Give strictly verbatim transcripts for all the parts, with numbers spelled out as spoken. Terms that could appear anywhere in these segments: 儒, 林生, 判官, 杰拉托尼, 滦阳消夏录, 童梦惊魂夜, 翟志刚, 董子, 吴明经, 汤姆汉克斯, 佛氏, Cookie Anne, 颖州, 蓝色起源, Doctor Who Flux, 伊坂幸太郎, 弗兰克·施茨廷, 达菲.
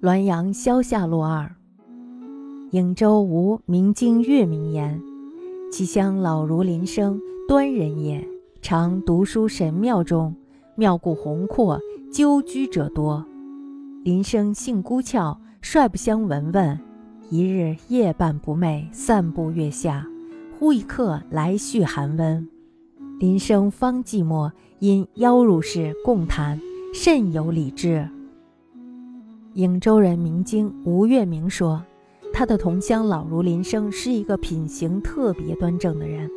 滦阳萧下路二。颍州吴明经岳名言：其乡老如林生，端人也，常读书神庙中，庙故宏阔，鸠居者多。林生性孤峭，率不相闻问。一日夜半不寐，散步月下，忽一客来续寒温。林生方寂寞，因邀入室共谈，甚有礼致。颍州人明经吴岳名说，他的同乡老如林生是一个品行特别端正的人。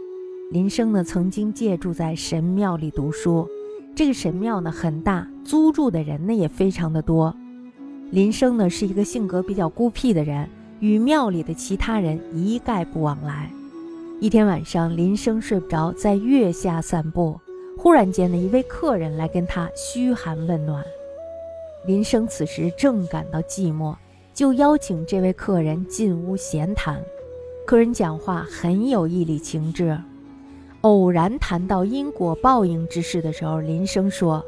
林生呢曾经借住在神庙里读书，这个神庙呢很大，租住的人呢也非常的多。林生呢是一个性格比较孤僻的人，与庙里的其他人一概不往来。一天晚上，林生睡不着，在月下散步，忽然间呢一位客人来跟他嘘寒问暖。林生此时正感到寂寞，就邀请这位客人进屋闲谈。客人讲话很有义理情致。偶然谈到因果报应之事的时候，林生说：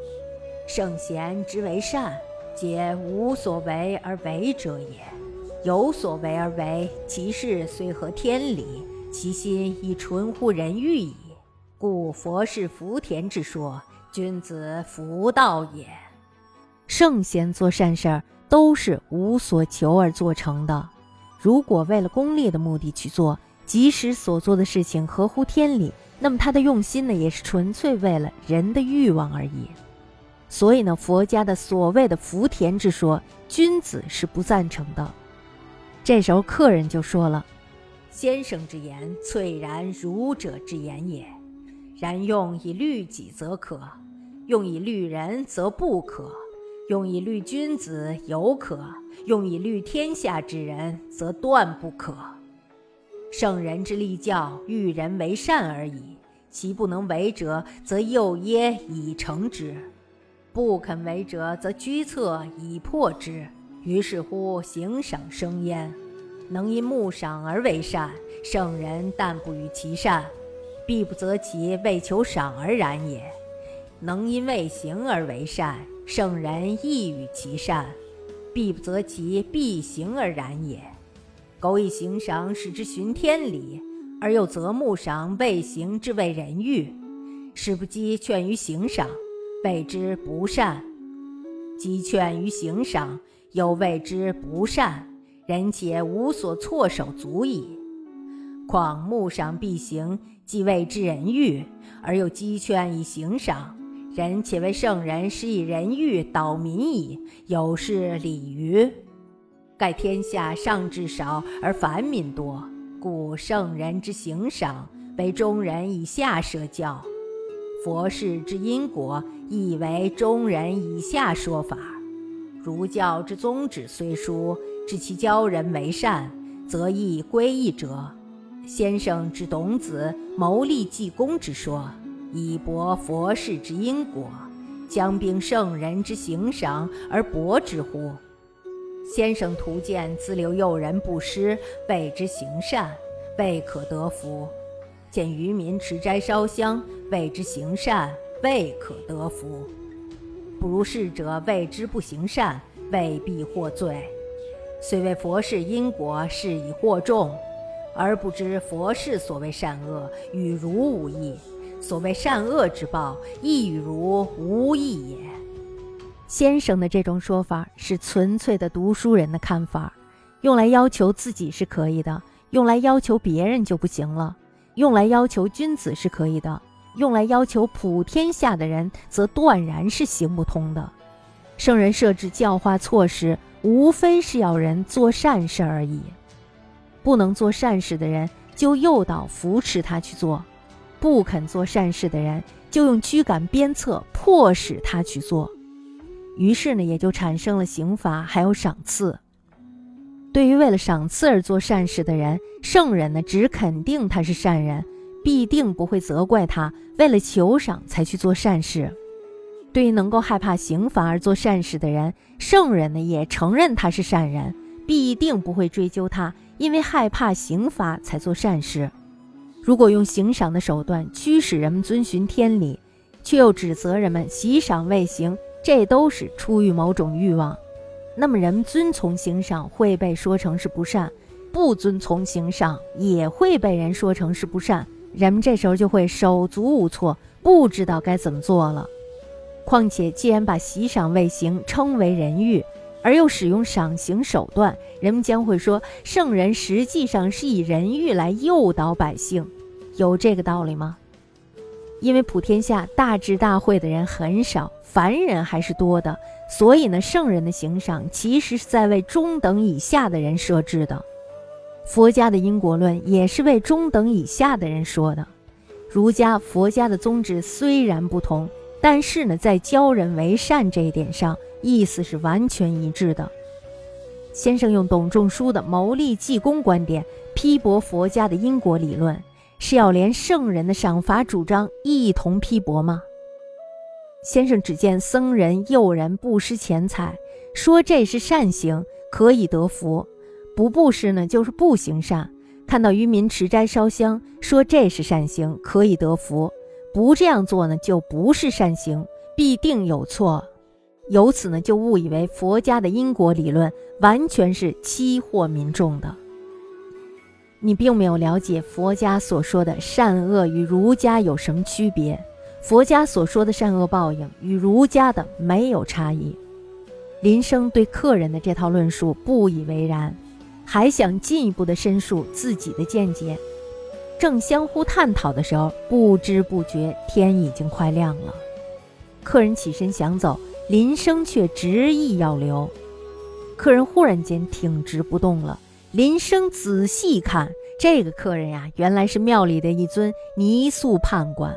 圣贤之为善，皆无所为而为者也。有所为而为，其事虽合天理，其心亦纯乎人欲矣。故佛是福田之说，君子福道也。圣贤做善事儿都是无所求而做成的，如果为了功利的目的去做，即使所做的事情合乎天理，那么他的用心呢也是纯粹为了人的欲望而已。所以呢，佛家的所谓的福田之说，君子是不赞成的。这时候客人就说了：先生之言粹然儒者之言也，然用以律己则可，用以律人则不可，用以律君子犹可，用以律天下之人则断不可。圣人之立教，欲人为善而已，其不能为者，则诱耶以成之，不肯为者，则居策以破之。于是乎行赏生焉，能因慕赏而为善，圣人但不与其善，必不择其为求赏而然也。能因为行而为善，圣人亦与其善，必不择其必行而然也。苟以行赏使之循天理，而又择慕赏未行之谓人欲，使不积劝于行赏，谓之不善。积劝于行赏，又谓之不善，人且无所措手足矣。况慕赏必行，既谓之人欲，而又积劝以行赏，人且为圣人，是以人欲导民矣，有是理于。盖天下上至少而凡民多，故圣人之行赏，为中人以下舍教；佛事之因果，亦为中人以下说法。儒教之宗旨虽殊，至其教人为善，则亦归一者。先生之董子谋利济公之说，以博佛事之因果，将并圣人之行赏而博之乎？先生图见自留诱人不施，谓之行善，未可得福；见渔民持斋烧香，谓之行善，未可得福。不如是者，谓之不行善，未必获罪。虽为佛事因果，是以惑众，而不知佛事所谓善恶，与儒无异。所谓善恶之报，亦与儒无异也。先生的这种说法是纯粹的读书人的看法，用来要求自己是可以的，用来要求别人就不行了；用来要求君子是可以的，用来要求普天下的人则断然是行不通的。圣人设置教化措施，无非是要人做善事而已。不能做善事的人，就诱导扶持他去做；不肯做善事的人，就用驱赶鞭策迫使他去做。于是呢，也就产生了刑罚还有赏赐。对于为了赏赐而做善事的人，圣人呢只肯定他是善人，必定不会责怪他为了求赏才去做善事。对于能够害怕刑罚而做善事的人，圣人呢也承认他是善人，必定不会追究他因为害怕刑罚才做善事。如果用行赏的手段驱使人们遵循天理，却又指责人们习赏未行，这都是出于某种欲望。那么人遵从行赏会被说成是不善，不遵从行赏也会被人说成是不善，人们这时候就会手足无措，不知道该怎么做了。况且既然把习赏未行称为人欲，而又使用赏刑手段，人们将会说圣人实际上是以人欲来诱导百姓。有这个道理吗？因为普天下大智大慧的人很少，凡人还是多的，所以呢，圣人的行赏其实是在为中等以下的人设置的。佛家的因果论也是为中等以下的人说的。儒家、佛家的宗旨虽然不同，但是呢，在教人为善这一点上，意思是完全一致的。先生用董仲舒的谋利济公观点批驳佛家的因果理论，是要连圣人的赏罚主张一同批驳吗？先生只见僧人诱人布施钱财，说这是善行，可以得福；不布施呢，就是不行善。看到渔民持斋烧香，说这是善行，可以得福；不这样做呢，就不是善行，必定有错。由此呢，就误以为佛家的因果理论完全是欺惑民众的。你并没有了解佛家所说的善恶与儒家有什么区别。佛家所说的善恶报应与儒家的没有差异。林生对客人的这套论述不以为然，还想进一步的申述自己的见解。正相互探讨的时候，不知不觉天已经快亮了。客人起身想走，林生却执意要留。客人忽然间挺直不动了，林生仔细看，这个客人呀、啊，原来是庙里的一尊泥塑判官。